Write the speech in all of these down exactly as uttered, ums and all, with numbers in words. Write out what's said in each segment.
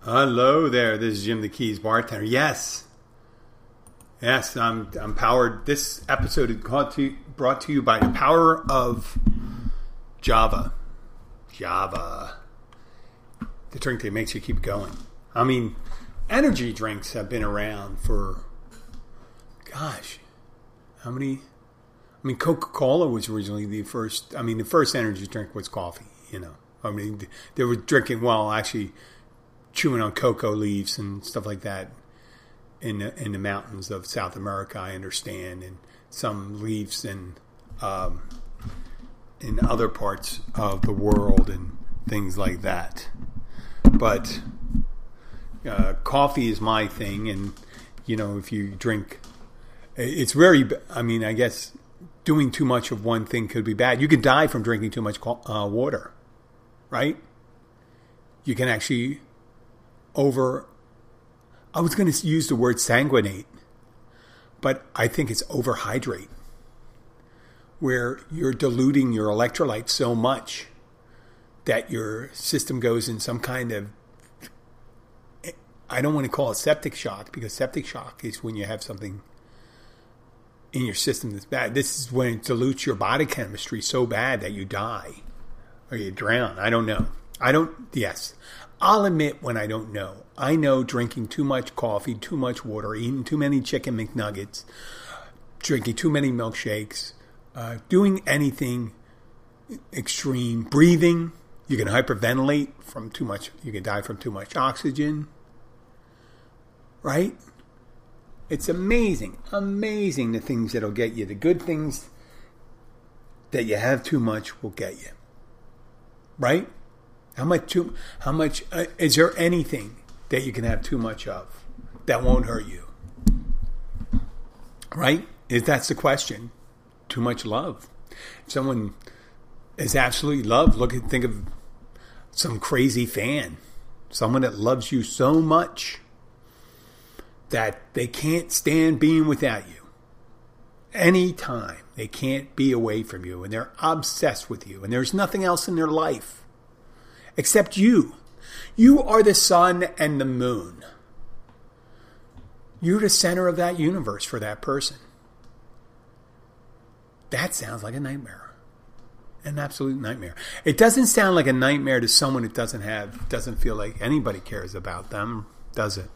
Hello there, this is Jim the Keys bartender. Yes. Yes, I'm I'm powered. This episode is brought to you, brought to you by the power of Java. Java. The drink that makes you keep going. I mean, energy drinks have been around for, gosh, how many? I mean, Coca-Cola was originally the first, I mean, the first energy drink was coffee, you know. I mean, they were drinking, well, actually, chewing on cocoa leaves and stuff like that in the, in the mountains of South America, I understand, and some leaves in um, in other parts of the world and things like that. But uh, coffee is my thing, and you know, if you drink, it's very. I mean, I guess doing too much of one thing could be bad. You can die from drinking too much uh, water, right? You can actually. Over, I was going to use the word sanguinate, but I think it's overhydrate, where you're diluting your electrolytes so much that your system goes in some kind of, I don't want to call it septic shock, because septic shock is when you have something in your system that's bad. This is when it dilutes your body chemistry so bad that you die or you drown. I don't know. I don't, yes. I'll admit when I don't know. I know drinking too much coffee, too much water, eating too many chicken McNuggets, drinking too many milkshakes, uh, doing anything extreme, breathing. You can hyperventilate from too much. You can die from too much oxygen. Right? It's amazing, amazing the things that'll get you. The good things that you have too much will get you. Right? How much? Too, how much? Uh, is there anything that you can have too much of that won't hurt you? Right? If that's the question. Too much love. If someone is absolutely loved, look at think of some crazy fan, someone that loves you so much that they can't stand being without you. Anytime they can't be away from you, and they're obsessed with you, and there's nothing else in their life. Except you. You are the sun and the moon. You're the center of that universe for that person. That sounds like a nightmare. An absolute nightmare. It doesn't sound like a nightmare to someone that doesn't have, doesn't feel like anybody cares about them, does it?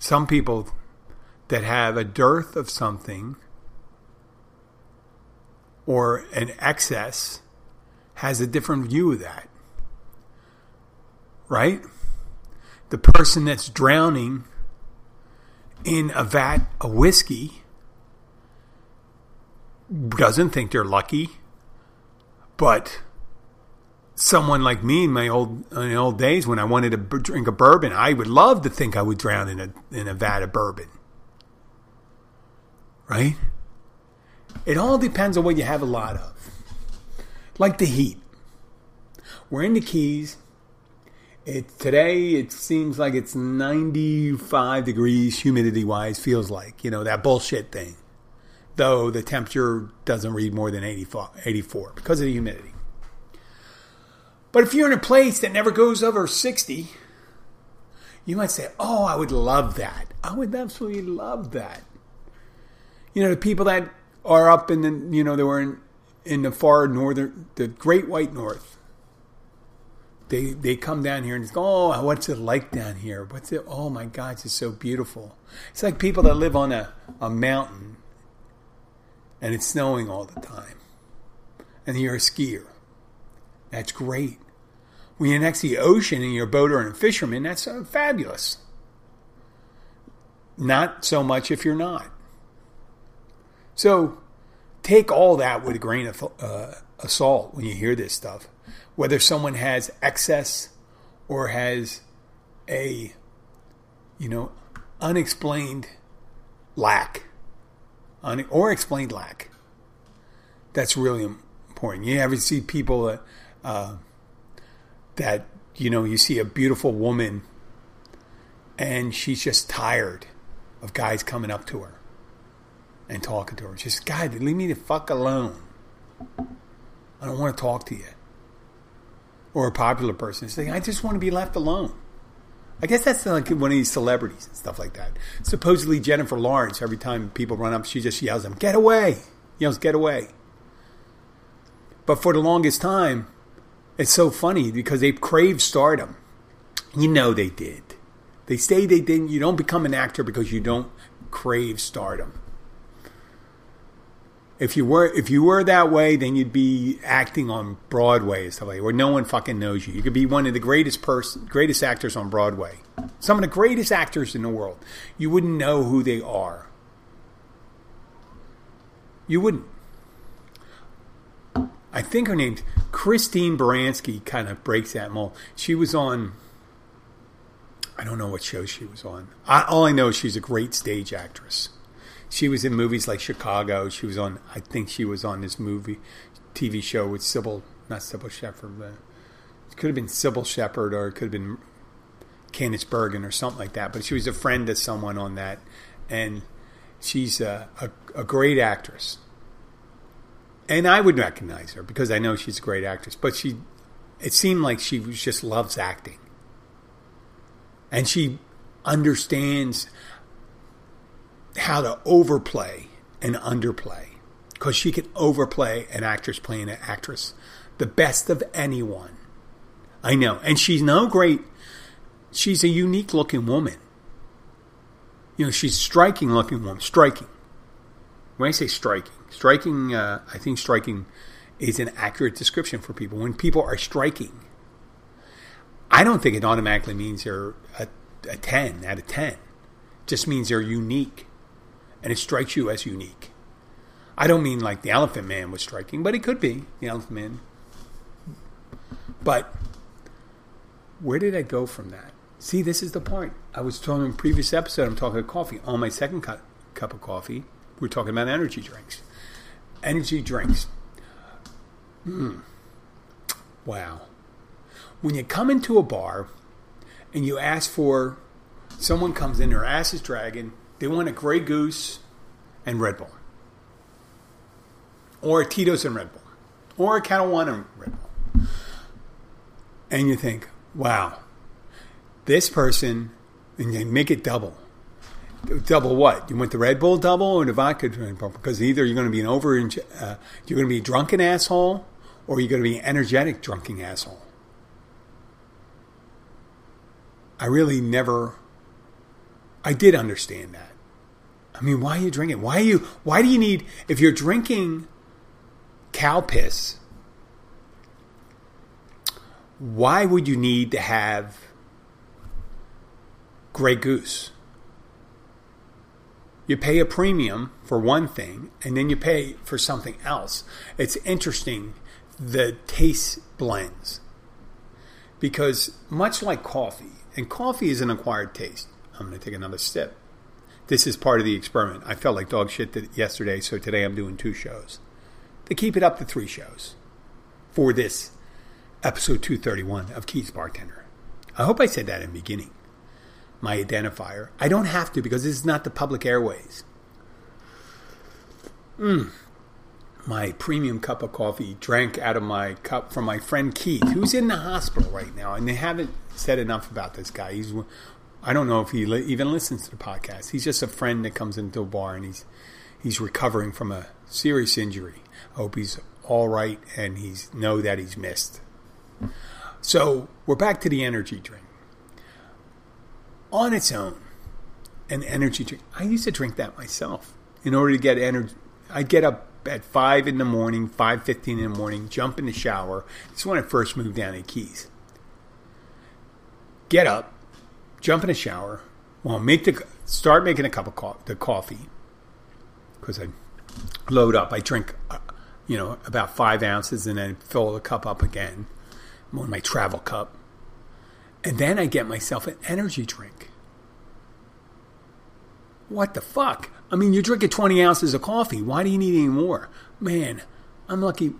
Some people that have a dearth of something or an excess has a different view of that, right? The person that's drowning in a vat of whiskey doesn't think they're lucky, but someone like me in my old in the old days when I wanted to b- drink a bourbon, I would love to think I would drown in a in a vat of bourbon, right? It all depends on what you have a lot of. Like the heat. We're in the Keys. It, today, it seems like it's ninety-five degrees humidity-wise, feels like. You know, that bullshit thing. Though the temperature doesn't read more than eighty-four because of the humidity. But if you're in a place that never goes over sixty, you might say, oh, I would love that. I would absolutely love that. You know, the people that are up in the, you know, they were in, in the far northern, the great white north, they they come down here and go, oh, what's it like down here? What's it? Oh my God, it's so beautiful. It's like people that live on a, a mountain and it's snowing all the time. And you're a skier. That's great. When you're next to the ocean and you're a boater and a fisherman, that's uh, fabulous. Not so much if you're not. So take all that with a grain of uh, salt when you hear this stuff. Whether someone has excess or has a, you know, unexplained lack un- or explained lack. That's really important. You ever see people that, uh, that, you know, you see a beautiful woman and she's just tired of guys coming up to her and talking to her. She's, God, leave me the fuck alone. I don't want to talk to you. Or a popular person saying, I just want to be left alone. I guess that's like one of these celebrities and stuff like that. Supposedly Jennifer Lawrence, every time people run up, she just yells at them, get away. Yells, get away. But for the longest time, it's so funny because they crave stardom. You know they did. They say they didn't. You don't become an actor because you don't crave stardom. If you were if you were that way, then you'd be acting on Broadway and stuff like that, where no one fucking knows you. You could be one of the greatest person, greatest actors on Broadway. Some of the greatest actors in the world. You wouldn't know who they are. You wouldn't. I think her name's Christine Baranski kind of breaks that mold. She was on, I don't know what show she was on. I, all I know is she's a great stage actress. She was in movies like Chicago. She was on, I think she was on this movie, T V show with Sybil, not Sybil Shepherd, but it could have been Sybil Shepherd or it could have been Candace Bergen or something like that. But she was a friend of someone on that. And she's a, a, a great actress. And I would recognize her because I know she's a great actress. But she, it seemed like she was, just loves acting. And she understands how to overplay and underplay, because she can overplay an actress playing an actress the best of anyone I know. And she's no great, she's a unique looking woman, you know, she's striking looking woman striking when I say striking striking uh, I think striking is an accurate description for people. When people are striking, I don't think it automatically means they're a, a ten out of ten. It just means they're unique. And it strikes you as unique. I don't mean like the Elephant Man was striking, but it could be the Elephant Man. But where did I go from that? See, this is the point. I was talking in a previous episode, I'm talking about coffee. On my second cu- cup of coffee, we're talking about energy drinks. Energy drinks. Mm. Wow. When you come into a bar and you ask for, someone comes in, their ass is dragging, they want a Grey Goose and Red Bull. Or a Tito's and Red Bull. Or a Catalana and Red Bull. And you think, wow, this person, and they make it double. Double what? You want the Red Bull double or the vodka double? Because either you're going to be an over, uh, you're going to be a drunken asshole, or you're going to be an energetic drunken asshole. I really never... I did understand that. I mean, why are you drinking? Why are you? Why do you need? If you're drinking cow piss, why would you need to have Grey Goose? You pay a premium for one thing, and then you pay for something else. It's interesting, the taste blends, because much like coffee, and coffee is an acquired taste. I'm going to take another sip. This is part of the experiment. I felt like dog shit yesterday, so today I'm doing two shows. To keep it up to three shows for this episode two thirty-one of Keys Bartender. I hope I said that in the beginning. My identifier. I don't have to, because this is not the public airways. Mm. My premium cup of coffee drank out of my cup from my friend Keith, who's in the hospital right now, and they haven't said enough about this guy. He's... I don't know if he li- even listens to the podcast. He's just a friend that comes into a bar, and he's he's recovering from a serious injury. I hope he's all right, and he's know that he's missed. So we're back to the energy drink. On its own, an energy drink. I used to drink that myself in order to get energy. I'd get up at five in the morning, five fifteen in the morning, jump in the shower. This is when I first moved down to Keys. get up, jump in a shower. Well, make the start making a cup of co- the coffee because I load up. I drink, uh, you know, about five ounces and then fill the cup up again, on my travel cup, and then I get myself an energy drink. What the fuck? I mean, you're drinking twenty ounces of coffee. Why do you need any more? Man, I'm lucky.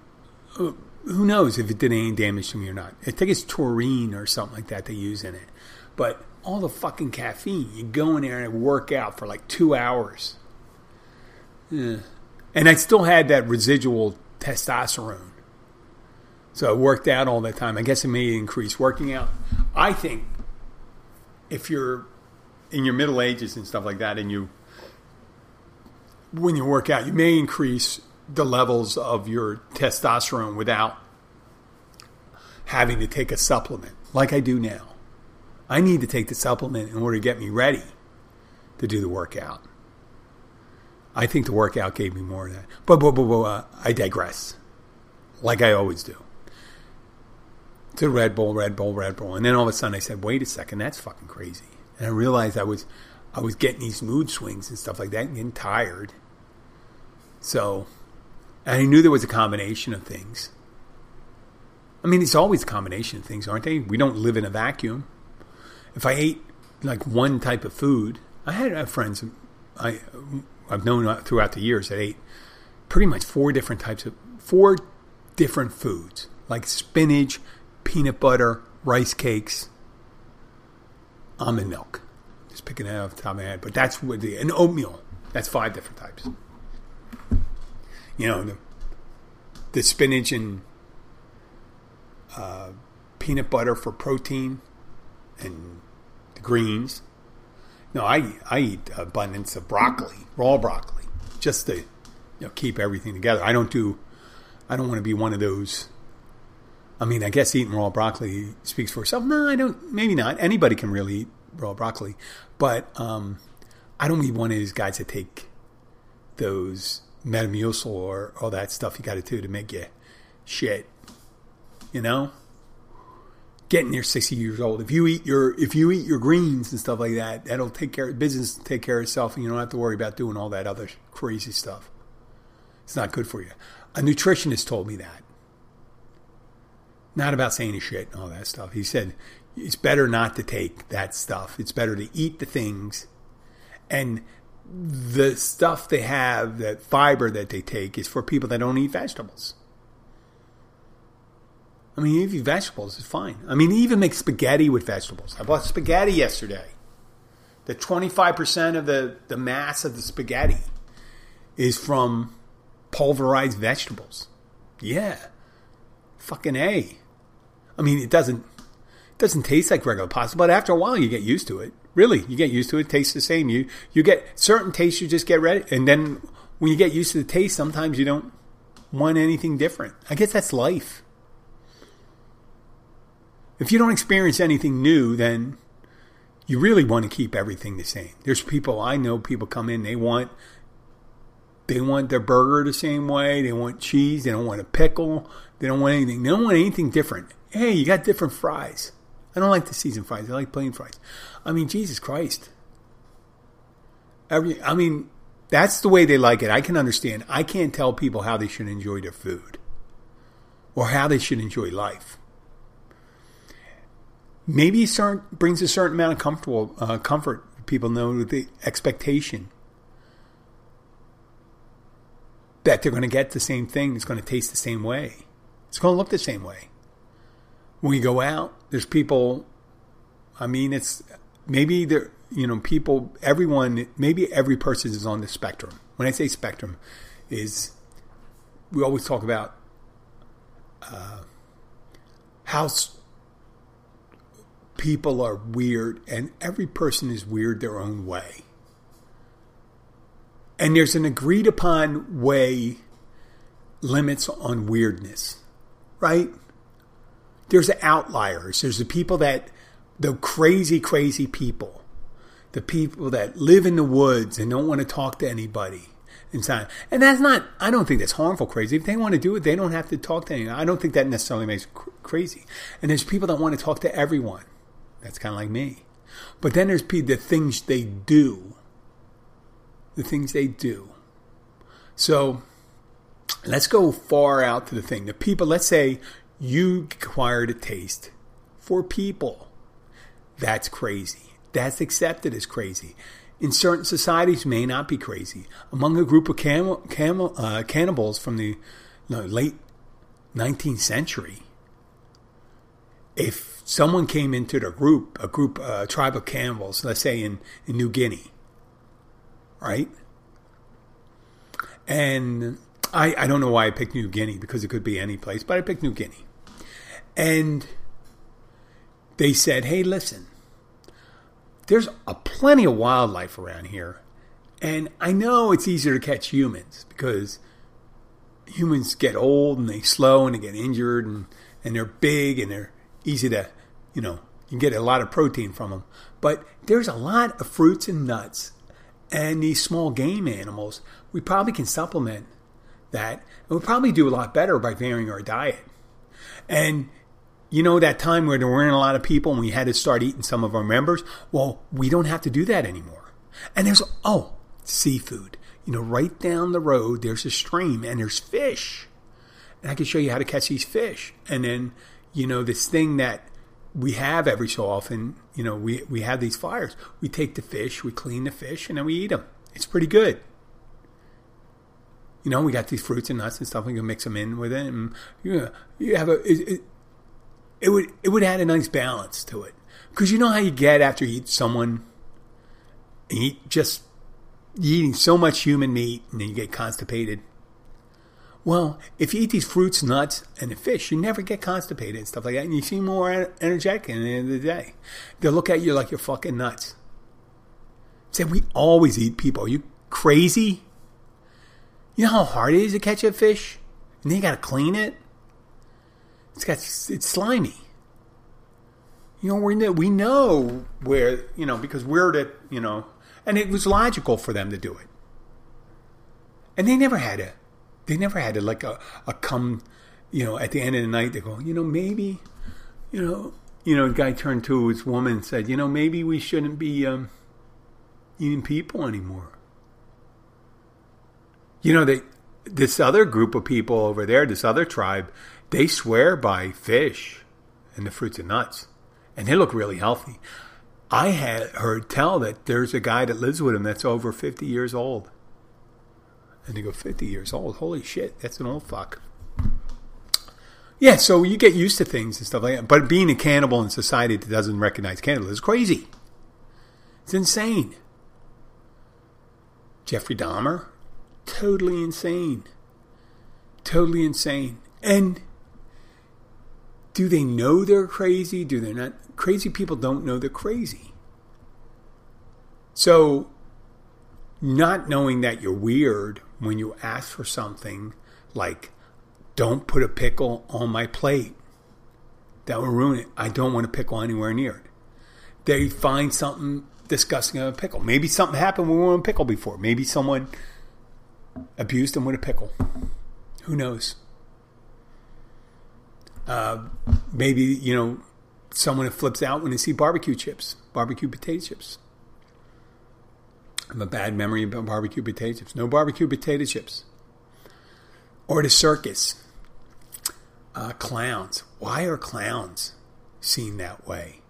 Uh, who knows if it did any damage to me or not. I think it's taurine or something like that they use in it. But all the fucking caffeine. You go in there and work out for like two hours. Yeah. And I still had that residual testosterone. So I worked out all that time. I guess it may increase working out. I think if you're in your middle ages and stuff like that, and you, when you work out, you may increase the levels of your testosterone without having to take a supplement, like I do now. I need to take the supplement in order to get me ready to do the workout. I think the workout gave me more of that. But, but, but, but uh, I digress, like I always do. To Red Bull, Red Bull, Red Bull. And then all of a sudden I said, wait a second, that's fucking crazy. And I realized I was I was getting these mood swings and stuff like that and getting tired. So, and I knew there was a combination of things. I mean, it's always a combination of things, aren't they? We don't live in a vacuum. If I ate like one type of food, I had friends I, I've known throughout the years that ate pretty much four different types of, four different foods, like spinach, peanut butter, rice cakes, almond milk. Just picking that off the top of my head. But that's what the, and oatmeal. That's five different types. You know, the, the spinach and uh, peanut butter for protein and the greens. No, I I eat abundance of broccoli, raw broccoli, just to, you know, keep everything together. I don't do, I don't want to be one of those. I mean, I guess eating raw broccoli speaks for itself. No, I don't, maybe not. Anybody can really eat raw broccoli. But um, I don't need one of these guys that take those Metamucil or all that stuff you got to do to make you shit. You know? Getting near sixty years old. If you eat your if you eat your greens and stuff like that, that'll take care of business, take care of itself, and you don't have to worry about doing all that other crazy stuff. It's not good for you. A nutritionist told me that. Not about saying shit and all that stuff. He said it's better not to take that stuff. It's better to eat the things, and the stuff they have, that fiber that they take, is for people that don't eat vegetables. I mean, if you eat vegetables, it's fine. I mean, even make spaghetti with vegetables. I bought spaghetti yesterday. The twenty-five percent of the, the mass of the spaghetti is from pulverized vegetables. Yeah. Fucking A. I mean, it doesn't it doesn't taste like regular pasta, but after a while you get used to it. Really, you get used to it. It tastes the same. You you get certain tastes, you just get ready. And then when you get used to the taste, sometimes you don't want anything different. I guess that's life. If you don't experience anything new, then you really want to keep everything the same. There's people, I know people come in, they want they want their burger the same way. They want cheese. They don't want a pickle. They don't want anything. They don't want anything different. Hey, you got different fries. I don't like the seasoned fries. I like plain fries. I mean, Jesus Christ. Every, I mean, that's the way they like it. I can understand. I can't tell people how they should enjoy their food or how they should enjoy life. Maybe it certain, brings a certain amount of comfortable uh, comfort. People know the expectation that they're going to get the same thing. It's going to taste the same way. It's going to look the same way. When you go out, there's people, I mean, it's, maybe there, you know, people, everyone, maybe every person is on the spectrum. When I say spectrum, is, we always talk about uh, how people are weird, and every person is weird their own way. And there's an agreed upon way, limits on weirdness, right? There's the outliers. There's the people that, the crazy, crazy people. The people that live in the woods and don't want to talk to anybody. Inside. And that's not, I don't think that's harmful, crazy. If they want to do it, they don't have to talk to anyone. I don't think that necessarily makes cr- crazy. And there's people that want to talk to everyone. That's kind of like me. But then there's the things they do. The things they do. So let's go far out to the thing. The people, let's say you acquired a taste for people. That's crazy. That's accepted as crazy. In certain societies, may not be crazy. Among a group of cam- cam- uh, cannibals from the no, late nineteenth century, if someone came into their group, a group, a tribe of cannibals, let's say in, in New Guinea, right? And I, I don't know why I picked New Guinea, because it could be any place, but I picked New Guinea. And they said, hey, listen, there's a plenty of wildlife around here. And I know it's easier to catch humans because humans get old and they slow and they get injured and, and they're big and they're easy to, you know, you can get a lot of protein from them. But there's a lot of fruits and nuts and these small game animals. We probably can supplement that. And we'll probably do a lot better by varying our diet. And you know that time where there weren't a lot of people and we had to start eating some of our members? Well, we don't have to do that anymore. And there's, oh, seafood. You know, right down the road, there's a stream and there's fish. And I can show you how to catch these fish. And then, you know, this thing that we have every so often, you know, we, we have these fires. We take the fish, we clean the fish, and then we eat them. It's pretty good. You know, we got these fruits and nuts and stuff. We can mix them in with it. And, you know, you have a... It, it, It would it would add a nice balance to it. Because you know how you get after you eat someone, and you eat just you're eating so much human meat, and then you get constipated. Well, if you eat these fruits, nuts, and the fish, you never get constipated and stuff like that, and you seem more energetic at the end of the day. They'll look at you like you're fucking nuts. Say, we always eat people. Are you crazy? You know how hard it is to catch a fish? And then you got to clean it? It's got it's slimy. You know we know we know where you know because we're the you know, and it was logical for them to do it. And they never had a, they never had a, like a, a come, you know, at the end of the night they go you know maybe, you know you know the guy turned to his woman and said you know maybe we shouldn't be um, eating people anymore. You know they this other group of people over there, this other tribe. They swear by fish and the fruits and nuts. And they look really healthy. I had heard tell that there's a guy that lives with him that's over fifty years old. And they go, fifty years old? Holy shit, that's an old fuck. Yeah, so you get used to things and stuff like that. But being a cannibal in society that doesn't recognize cannibalism is crazy. It's insane. Jeffrey Dahmer? Totally insane. Totally insane. And... do they know they're crazy? Do they not? Crazy people don't know they're crazy. So, not knowing that you're weird when you ask for something like, don't put a pickle on my plate. That will ruin it. I don't want a pickle anywhere near it. They find something disgusting about a pickle. Maybe something happened when we were on a pickle before. Maybe someone abused them with a pickle. Who knows? Uh, maybe, you know, someone flips out when they see barbecue chips, barbecue potato chips. I have a bad memory about barbecue potato chips. No barbecue potato chips. Or the circus. Uh, clowns. Why are clowns seen that way?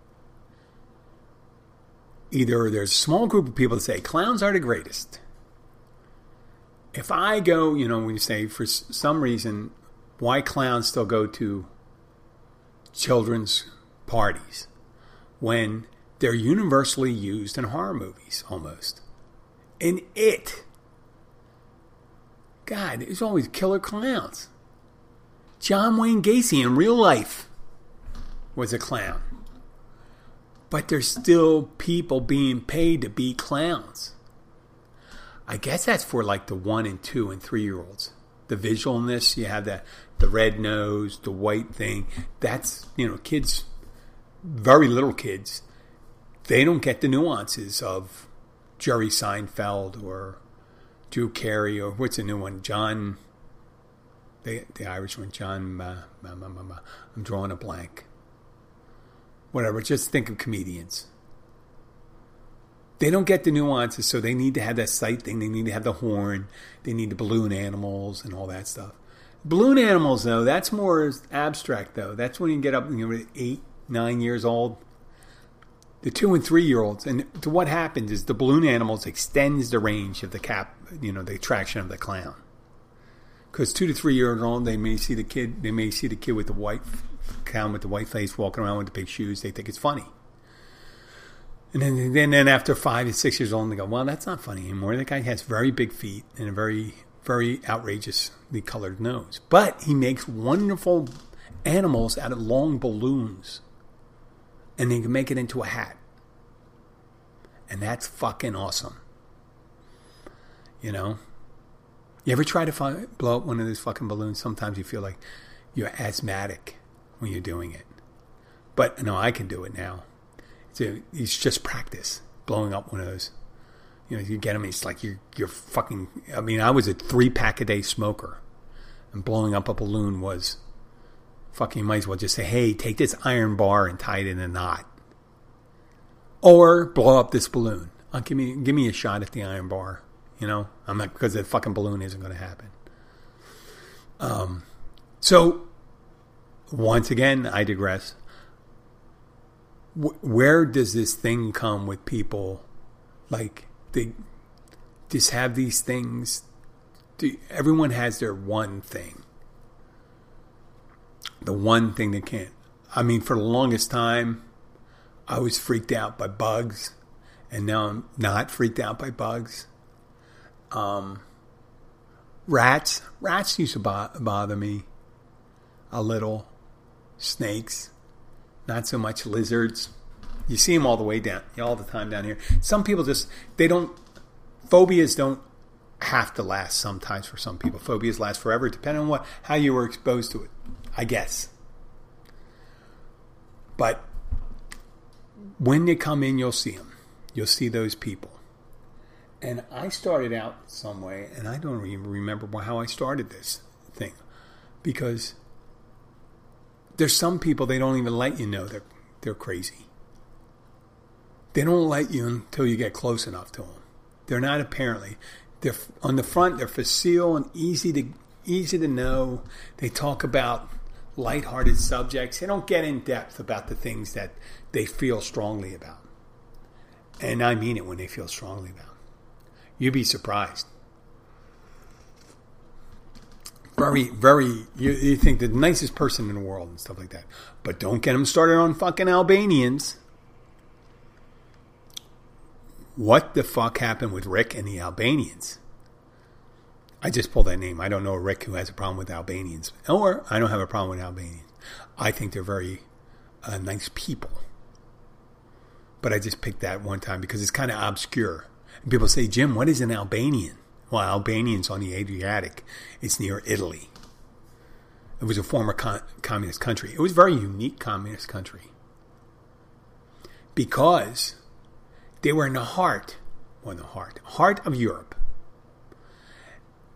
Either there's a small group of people that say, clowns are the greatest. If I go, you know, when you say, for some reason, why clowns still go to children's parties when they're universally used in horror movies almost. In It. God, there's always killer clowns. John Wayne Gacy in real life was a clown. But there's still people being paid to be clowns. I guess that's for like the one and two and three year olds. The visualness, you have the, the red nose, the white thing. That's, you know, kids, very little kids, they don't get the nuances of Jerry Seinfeld or Drew Carey or what's the new one? John, the, the Irish one, John, uh, I'm drawing a blank. whatever, just think of comedians. They don't get the nuances, so they need to have that sight thing. They need to have the horn. They need the balloon animals and all that stuff. Balloon animals, though, that's more abstract, though. That's when you get up, you know, eight, nine years old. The two and three-year-olds. And what happens is the balloon animals extends the range of the cap, you know, the attraction of the clown. Because two to three-year-old, they may see the kid, they may see the kid with the white clown with the white face walking around with the big shoes. They think it's funny. And then, then, then after five and six years old, they go, well, that's not funny anymore. That guy has very big feet and a very, very outrageously colored nose. But he makes wonderful animals out of long balloons. And they can make it into a hat. And that's fucking awesome. You know? You ever try to fly, blow up one of those fucking balloons? Sometimes you feel like you're asthmatic when you're doing it. But, no, I can do it now. So it's just practice, blowing up one of those. You know, you get them, it's like you're, you're fucking... I mean, I was a three-pack-a-day smoker. And blowing up a balloon was... Fucking, you might as well just say, hey, take this iron bar and tie it in a knot. Or blow up this balloon. Uh, give me give me a shot at the iron bar. You know? I'm not, because the fucking balloon isn't going to happen. Um, so, once again, I digress. Where does this thing come with people? Like, they just have these things. Everyone has their one thing. The one thing they can't. I mean, for the longest time, I was freaked out by bugs. And now I'm not freaked out by bugs. Um, rats. Rats used to bo- bother me a little. Snakes. Not so much lizards. You see them all the way down, all the time down here. Some people just, they don't, phobias don't have to last sometimes for some people. Phobias last forever, depending on what, how you were exposed to it, I guess. But when they come in, you'll see them. You'll see those people. And I started out some way, and I don't even remember how I started this thing, because there's some people, they don't even let you know they're, they're crazy. They don't let you until you get close enough to them. They're not apparently. They're on the front, they're facile and easy to easy to know. They talk about lighthearted subjects. They don't get in depth about the things that they feel strongly about. And I mean it when they feel strongly about. You'd be surprised. Very, very, you, you think the nicest person in the world and stuff like that. But don't get them started on fucking Albanians. What the fuck happened with Rick and the Albanians? I just pulled that name. I don't know a Rick who has a problem with Albanians. Or I don't have a problem with Albanians. I think they're very uh, nice people. But I just picked that one time because it's kind of obscure. And people say, Jim, what is an Albanian? Well, Albanians on the Adriatic. It's near Italy. It was a former con- communist country. It was a very unique communist country. Because they were in the heart, well, in the heart, heart of Europe.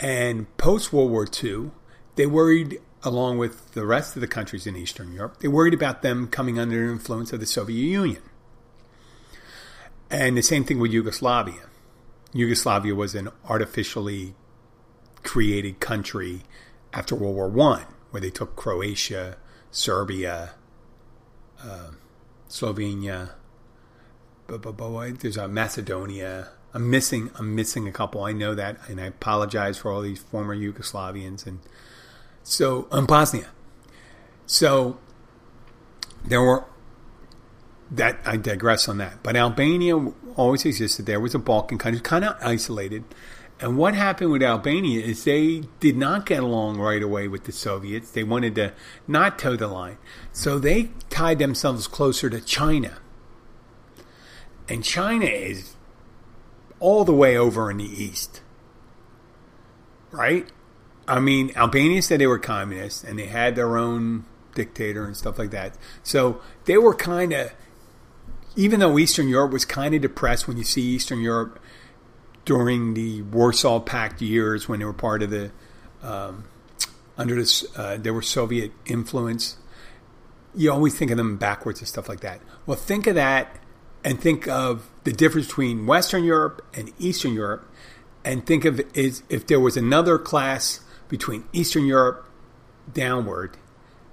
And post-World War Two, they worried, along with the rest of the countries in Eastern Europe, they worried about them coming under the influence of the Soviet Union. And the same thing with Yugoslavia. Yugoslavia was an artificially created country after World War One, where they took Croatia, Serbia, uh, Slovenia, but, but, but, there's a Macedonia. I'm missing I'm missing a couple. I know that, and I apologize for all these former Yugoslavians and so um, Bosnia. So there were that I digress on that. But Albania always existed. There was a Balkan country, kind of isolated. And what happened with Albania is they did not get along right away with the Soviets. They wanted to not toe the line. So they tied themselves closer to China. And China is all the way over in the east. Right? I mean, Albania said they were communists and they had their own dictator and stuff like that. So they were kind of, even though Eastern Europe was kind of depressed when you see Eastern Europe during the Warsaw Pact years when they were part of the, um, under this, uh, there were Soviet influence. you always think of them backwards and stuff like that. Well, think of that and think of the difference between Western Europe and Eastern Europe, and think of it as if there was another class between Eastern Europe downward,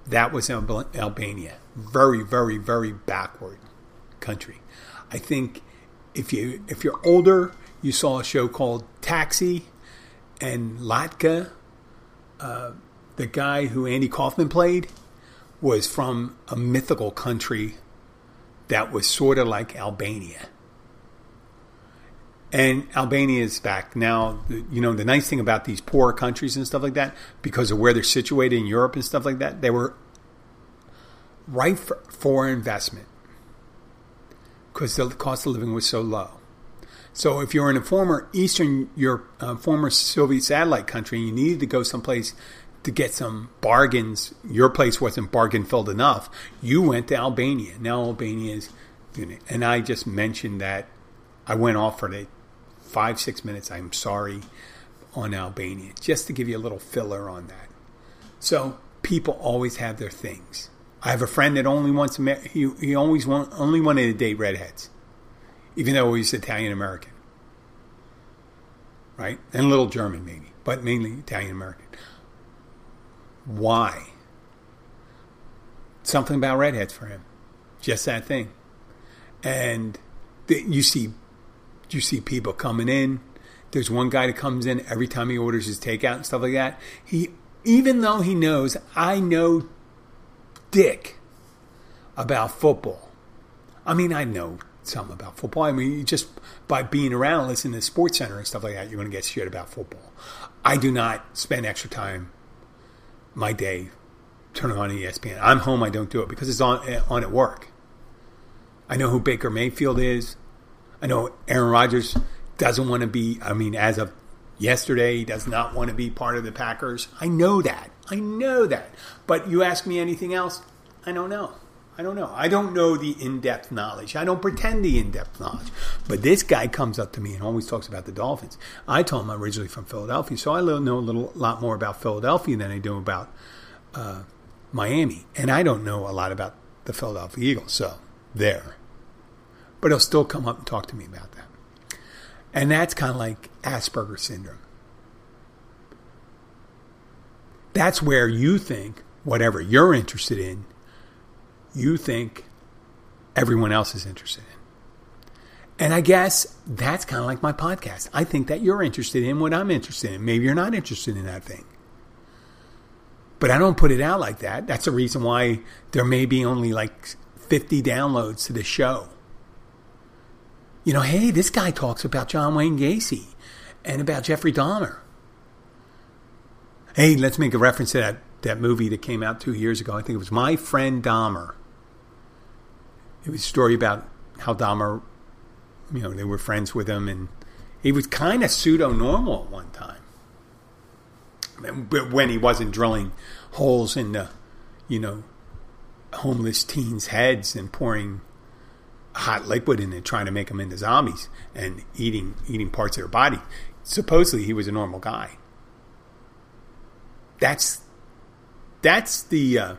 that was Al- Albania. Very, very, very backward country. I think if, you, if you're older, you saw a show called Taxi, and Latka, uh, the guy who Andy Kaufman played, was from a mythical country that was sort of like Albania. And Albania is back now. You know, the nice thing about these poorer countries and stuff like that, because of where they're situated in Europe and stuff like that, they were ripe for, for investment because the cost of living was so low. So if you're in a former Eastern Europe, uh, former Soviet satellite country, and you needed to go someplace to get some bargains, your place wasn't bargain filled enough, you went to Albania. Now Albania is, and I just mentioned that I went off for the five, six minutes, I'm sorry, on Albania, just to give you a little filler on that. So people always have their things. I have a friend that only wants to ma- he, he always want, only wanted to date redheads, even though he's Italian-American, right? And a little German maybe, but mainly Italian-American. Why? Something about redheads for him. Just that thing. And the, you see you see people coming in. There's one guy that comes in every time he orders his takeout and stuff like that. He, even though he knows, I know dick about football. I mean, I know something about football. I mean, you just by being around, listening to Sports Center and stuff like that, you're going to get shit about football. I do not spend extra time my day turning on E S P N. I'm home. I don't do it because it's on on at work. I know who Baker Mayfield is. I know Aaron Rodgers doesn't want to be, I mean, as of yesterday, he does not want to be part of the Packers. I know that. I know that. But you ask me anything else, I don't know. I don't know. I don't know the in-depth knowledge. I don't pretend the in-depth knowledge. But this guy comes up to me and always talks about the Dolphins. I told him I'm originally from Philadelphia, so I know a little, lot more about Philadelphia than I do about uh, Miami. And I don't know a lot about the Philadelphia Eagles, so there. But he'll still come up and talk to me about that. And that's kind of like Asperger's syndrome. That's where you think whatever you're interested in, you think everyone else is interested in. And I guess that's kind of like my podcast. I think that you're interested in what I'm interested in. Maybe you're not interested in that thing. But I don't put it out like that. That's the reason why there may be only like fifty downloads to the show. You know, hey, this guy talks about John Wayne Gacy and about Jeffrey Dahmer. Hey, let's make a reference to that, that movie that came out two years ago. I think it was My Friend Dahmer. It was a story about how Dahmer, you know, they were friends with him, and he was kind of pseudo-normal at one time. But when he wasn't drilling holes in the, you know, homeless teens' heads and pouring hot liquid in it, trying to make them into zombies and eating eating parts of their body. Supposedly he was a normal guy. That's that's the uh,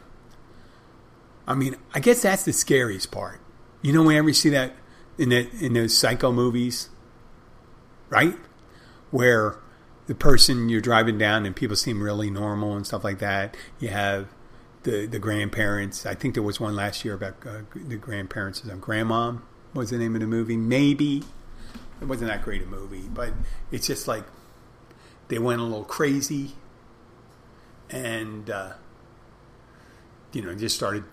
I mean, I guess that's the scariest part. You know, whenever you see that in the, in those psycho movies, right? Where the person you're driving down and people seem really normal and stuff like that. You have The, the grandparents. I think there was one last year about uh, the grandparents. Grandma was the name of the movie. Maybe. It wasn't that great a movie. But it's just like they went a little crazy. And, uh, you know, just started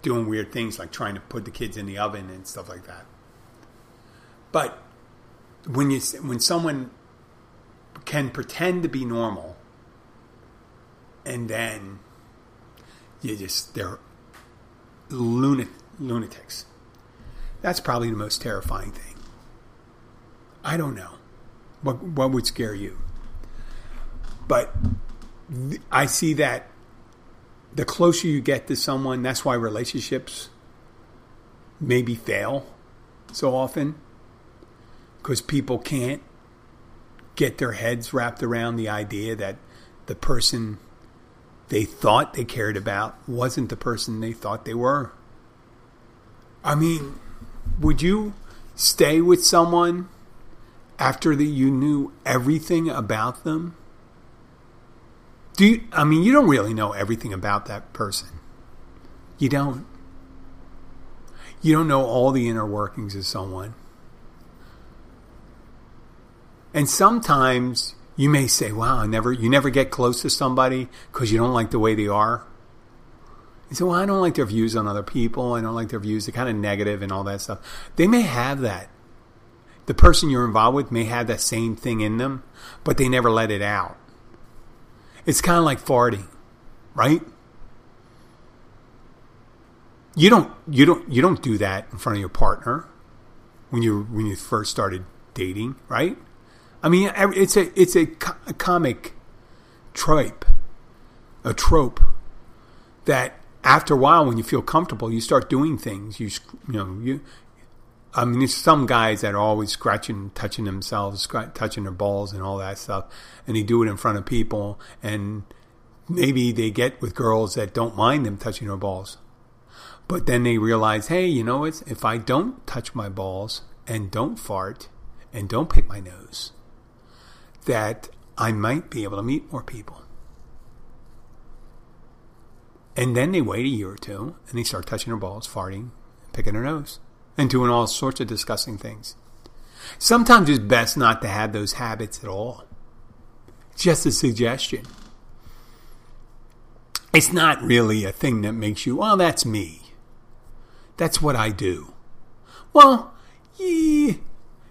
doing weird things like trying to put the kids in the oven and stuff like that. But when you when someone can pretend to be normal and then you just, they're lunat, lunatics. That's probably the most terrifying thing. I don't know. What, what would scare you? But I see that the closer you get to someone, that's why relationships maybe fail so often. Because people can't get their heads wrapped around the idea that the person they thought they cared about wasn't the person they thought they were. I mean, would you stay with someone after that you knew everything about them? Do you, I mean, you don't really know everything about that person. You don't. You don't know all the inner workings of someone. And sometimes you may say, wow, I never, you never get close to somebody because you don't like the way they are. You say, well, I don't like their views on other people. I don't like their views. They're kind of negative and all that stuff. They may have that. The person you're involved with may have that same thing in them, but they never let it out. It's kind of like farting, right? You don't, you don't, you don't do that in front of your partner when you when you first started dating, right? I mean, it's a it's a, co- a comic trope, a trope that after a while, when you feel comfortable, you start doing things. You you know you. I mean, there's some guys that are always scratching, touching themselves, scratch, touching their balls and all that stuff. And they do it in front of people. And maybe they get with girls that don't mind them touching their balls. But then they realize, hey, you know, it's, if I don't touch my balls and don't fart and don't pick my nose, that I might be able to meet more people. And then they wait a year or two and they start touching their balls, farting, picking their nose, and doing all sorts of disgusting things. Sometimes it's best not to have those habits at all. Just a suggestion. It's not really a thing that makes you, well, that's me. That's what I do. Well, yeah,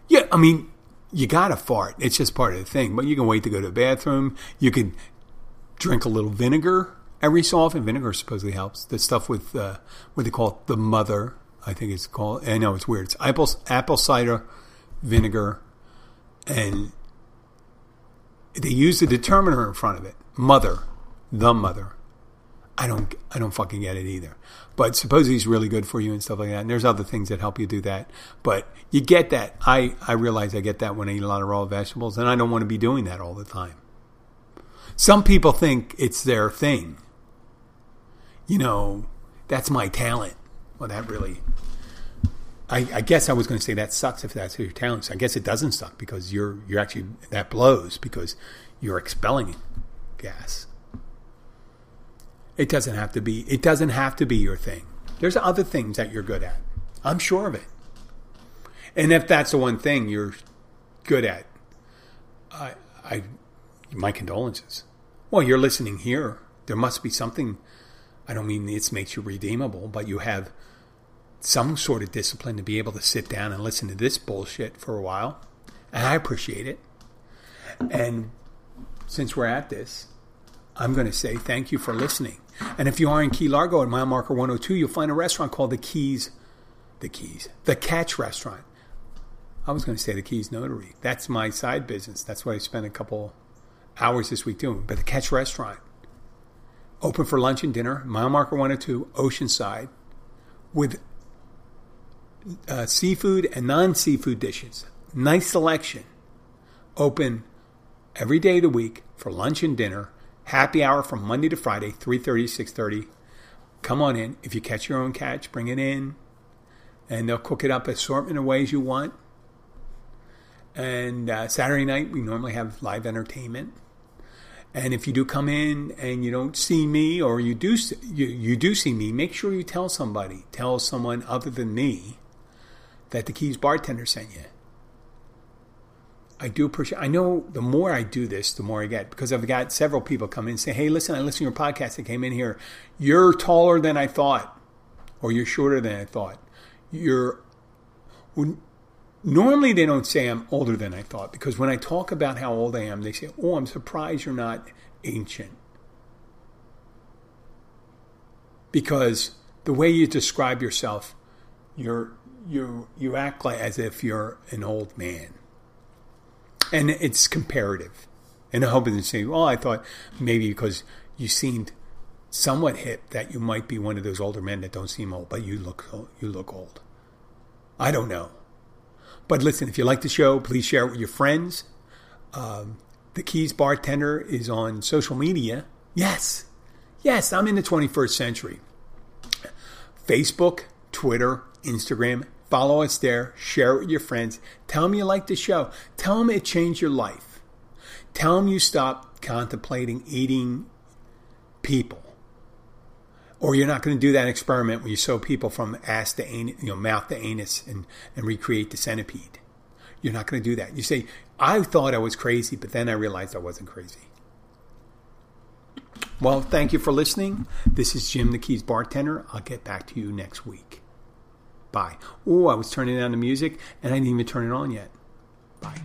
yeah I mean, you gotta fart. It's just part of the thing. But you can wait to go to the bathroom. You can drink a little vinegar every so often. Vinegar supposedly helps. The stuff with uh, what they call it, the mother, I think it's called. I know it's weird. It's apple, apple cider vinegar, and they use the determiner in front of it. Mother, the mother. I don't, I don't fucking get it either. But supposedly it's really good for you and stuff like that. And there's other things that help you do that. But you get that. I, I realize I get that when I eat a lot of raw vegetables, and I don't want to be doing that all the time. Some people think it's their thing. You know, that's my talent. Well, that really, I, I guess I was going to say that sucks if that's your talent. So I guess it doesn't suck because you're you're actually, that blows because you're expelling gas. It doesn't have to be, it doesn't have to be your thing. There's other things that you're good at. I'm sure of it. And if that's the one thing you're good at, I, I, my condolences. Well, you're listening here. There must be something. I don't mean it makes you redeemable, but you have some sort of discipline to be able to sit down and listen to this bullshit for a while. And I appreciate it. And since we're at this, I'm going to say thank you for listening. And if you are in Key Largo at mile marker one oh two, you'll find a restaurant called The Keys. The Keys. The Catch Restaurant. I was going to say The Keys Notary. That's my side business. That's what I spent a couple hours this week doing. But The Catch Restaurant. Open for lunch and dinner. Mile marker one oh two, Oceanside. With Uh, seafood and non-seafood dishes. Nice selection. Open every day of the week for lunch and dinner. Happy hour from Monday to Friday, three thirty, six thirty. Come on in. If you catch your own catch, bring it in. And they'll cook it up assortment of ways you want. And uh, Saturday night, we normally have live entertainment. And if you do come in and you don't see me, or you do you, you do see me, make sure you tell somebody. Tell someone other than me that the Keys bartender sent you. I do appreciate, I know the more I do this, the more I get. Because I've got several people come in and say, hey, listen, I listened to your podcast. I came in here. You're taller than I thought. Or you're shorter than I thought. You're, well, normally they don't say I'm older than I thought. Because when I talk about how old I am, they say, oh, I'm surprised you're not ancient. Because the way you describe yourself, you're You you act like as if you're an old man. And it's comparative. And I hope it's the same. Well, I thought maybe because you seemed somewhat hip that you might be one of those older men that don't seem old, but you look you look old. I don't know. But listen, if you like the show, please share it with your friends. Um, the Keys Bartender is on social media. Yes. Yes, I'm in the twenty-first century. Facebook, Twitter, Instagram. Follow us there. Share it with your friends. Tell them you like the show. Tell them it changed your life. Tell them you stopped contemplating eating people. Or you're not going to do that experiment where you sew people from ass to anus, you know, mouth to anus and, and recreate the centipede. You're not going to do that. You say, I thought I was crazy, but then I realized I wasn't crazy. Well, thank you for listening. This is Jim the Keys Bartender. I'll get back to you next week. Bye. Oh, I was turning down the music, and I didn't even turn it on yet. Bye.